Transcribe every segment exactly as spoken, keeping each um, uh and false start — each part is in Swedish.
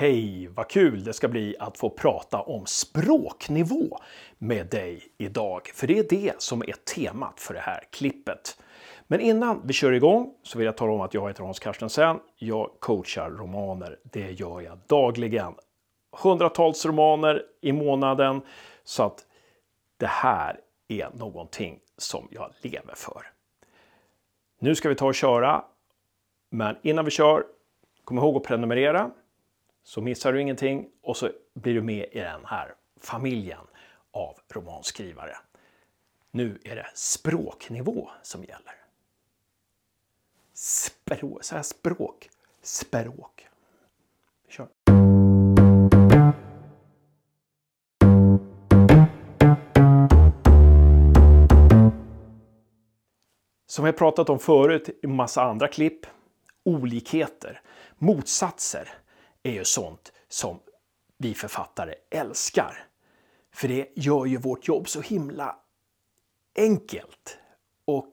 Hej, vad kul det ska bli att få prata om språknivå med dig idag. För det är det som är temat för det här klippet. Men innan vi kör igång så vill jag tala om att jag heter Hans Carstensen. Jag coachar romaner, det gör jag dagligen. Hundratals romaner i månaden. Så att det här är någonting som jag lever för. Nu ska vi ta och köra. Men innan vi kör, kom ihåg att prenumerera. Så missar du ingenting och så blir du med i den här familjen av romanskrivare. Nu är det språknivå som gäller. Språk, så här språk, språk. Vi kör. Som jag pratat om förut i massa andra klipp, olikheter, motsatser är ju sånt som vi författare älskar. För det gör ju vårt jobb så himla enkelt och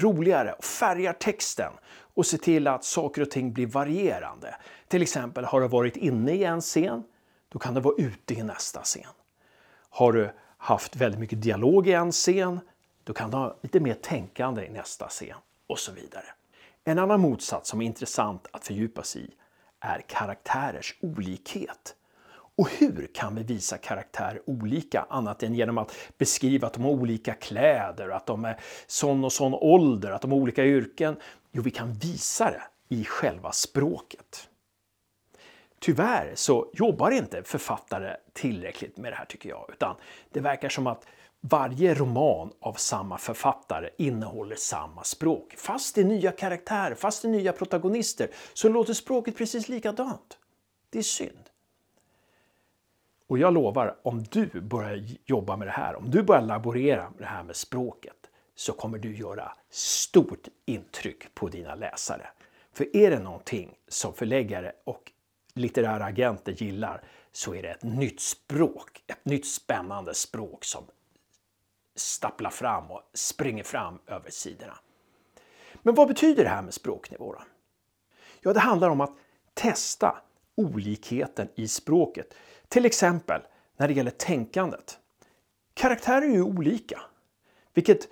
roligare och färgar texten och ser till att saker och ting blir varierande. Till exempel har du varit inne i en scen, då kan det vara ute i nästa scen. Har du haft väldigt mycket dialog i en scen, då kan du ha lite mer tänkande i nästa scen och så vidare. En annan motsats som är intressant att fördjupas i är karaktärers olikhet. Och hur kan vi visa karaktärer olika annat än genom att beskriva att de har olika kläder, att de är sån och sån ålder, att de har olika yrken? Jo, vi kan visa det i själva språket. Tyvärr så jobbar inte författare tillräckligt med det här, tycker jag, utan det verkar som att varje roman av samma författare innehåller samma språk. Fast det är nya karaktärer, fast det är nya protagonister, så låter språket precis likadant. Det är synd. Och jag lovar, om du börjar jobba med det här, om du börjar laborera med det här med språket, så kommer du göra stort intryck på dina läsare. För är det någonting som förläggare och litterära agenter gillar, så är det ett nytt språk, ett nytt spännande språk som stapplar fram och springer fram över sidorna. Men vad betyder det här med språknivå då? Ja, det handlar om att testa olikheten i språket. Till exempel när det gäller tänkandet. Karaktärer är ju olika. Vilket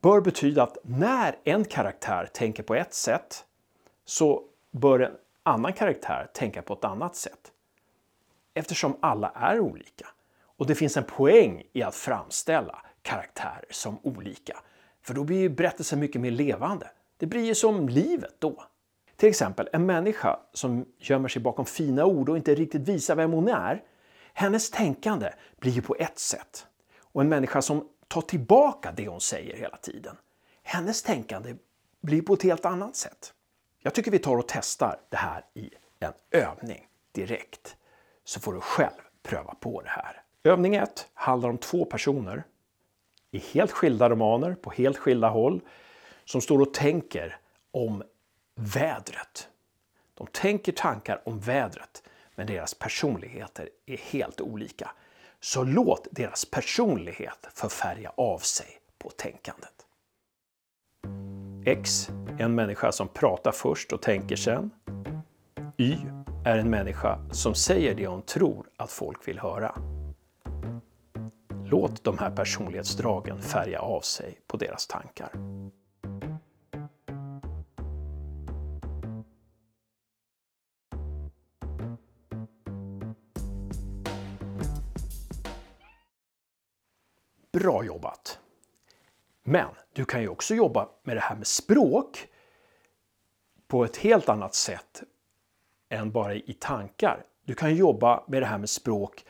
bör betyda att när en karaktär tänker på ett sätt så bör en annan karaktär tänka på ett annat sätt. Eftersom alla är olika. Och det finns en poäng i att framställa karaktärer som olika. För då blir ju berättelsen mycket mer levande. Det blir ju som livet då. Till exempel en människa som gömmer sig bakom fina ord och inte riktigt visar vem hon är. Hennes tänkande blir ju på ett sätt. Och en människa som tar tillbaka det hon säger hela tiden. Hennes tänkande blir på ett helt annat sätt. Jag tycker vi tar och testar det här i en övning direkt. Så får du själv pröva på det här. Övning ett handlar om två personer i helt skilda romaner, på helt skilda håll, som står och tänker om vädret. De tänker tankar om vädret, men deras personligheter är helt olika. Så låt deras personlighet förfärga av sig på tänkandet. X är en människa som pratar först och tänker sen. Y är en människa som säger det hon tror att folk vill höra. Låt de här personlighetsdragen färga av sig på deras tankar. Bra jobbat! Men du kan ju också jobba med det här med språk på ett helt annat sätt än bara i tankar. Du kan jobba med det här med språk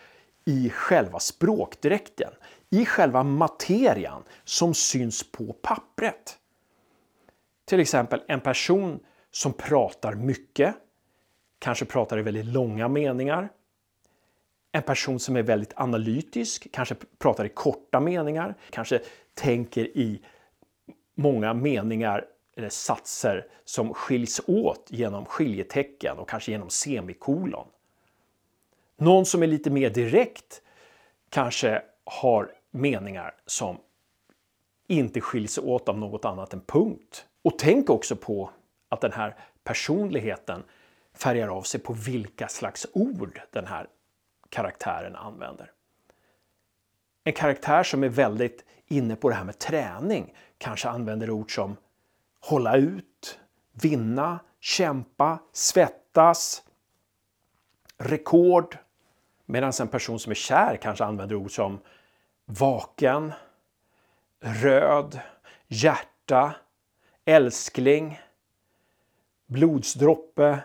i själva språkdräkten, i själva materian som syns på pappret. Till exempel en person som pratar mycket, kanske pratar i väldigt långa meningar. En person som är väldigt analytisk, kanske pratar i korta meningar, kanske tänker i många meningar eller satser som skiljs åt genom skiljetecken och kanske genom semikolon. Någon som är lite mer direkt kanske har meningar som inte skiljs åt av något annat än punkt. Och tänk också på att den här personligheten färgar av sig på vilka slags ord den här karaktären använder. En karaktär som är väldigt inne på det här med träning kanske använder ord som hålla ut, vinna, kämpa, svettas, rekord. Medan en person som är kär kanske använder ord som vaken, röd, hjärta, älskling, blodsdroppe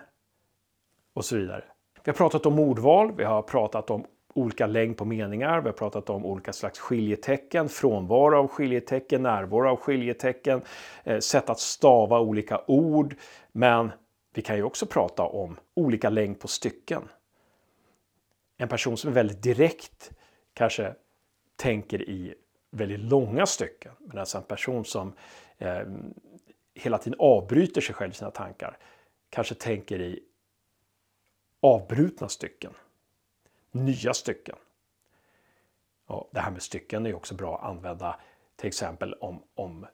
och så vidare. Vi har pratat om ordval, vi har pratat om olika längd på meningar, vi har pratat om olika slags skiljetecken, frånvaro av skiljetecken, närvaro av skiljetecken, sätt att stava olika ord. Men vi kan ju också prata om olika längd på stycken. En person som är väldigt direkt kanske tänker i väldigt långa stycken. Men alltså en person som eh, hela tiden avbryter sig själv i sina tankar kanske tänker i avbrutna stycken. Nya stycken. Ja, det här med stycken är också bra att använda till exempel om, om,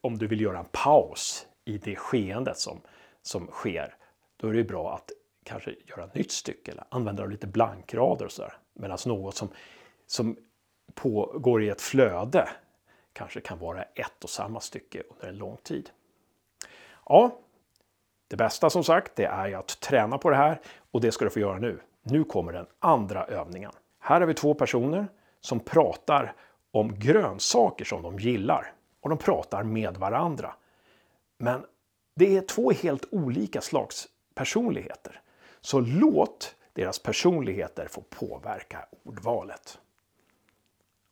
om du vill göra en paus i det skeendet som, som sker. Då är det bra att kanske göra ett nytt stycke eller använda lite blankrader och sådär. Medan något som, som pågår i ett flöde kanske kan vara ett och samma stycke under en lång tid. Ja, det bästa som sagt det är att träna på det här och det ska du få göra nu. Nu kommer den andra övningen. Här har vi två personer som pratar om grönsaker som de gillar och de pratar med varandra. Men det är två helt olika slags personligheter. Så låt deras personligheter få påverka ordvalet.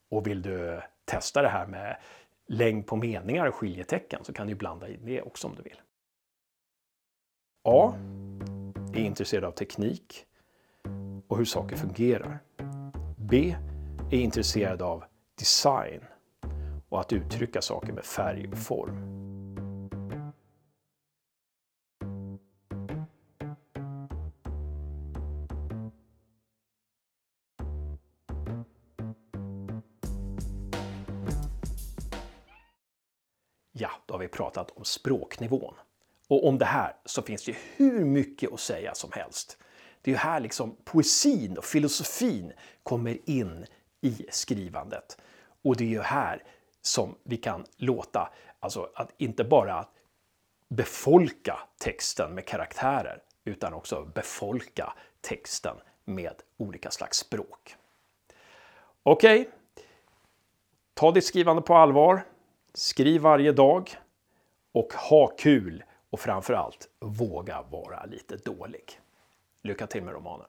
Och vill du testa det här med längd på meningar och skiljetecken så kan du blanda in det också om du vill. A är intresserad av teknik och hur saker fungerar. B är intresserad av design och att uttrycka saker med färg och form. Ja, då har vi pratat om språknivån. Och om det här så finns det hur mycket att säga som helst. Det är ju här liksom poesin och filosofin kommer in i skrivandet. Och det är ju här som vi kan låta, alltså att inte bara befolka texten med karaktärer, utan också befolka texten med olika slags språk. Okej, okay. Ta ditt skrivande på allvar. Skriv varje dag och ha kul och framförallt våga vara lite dålig. Lycka till med romanen!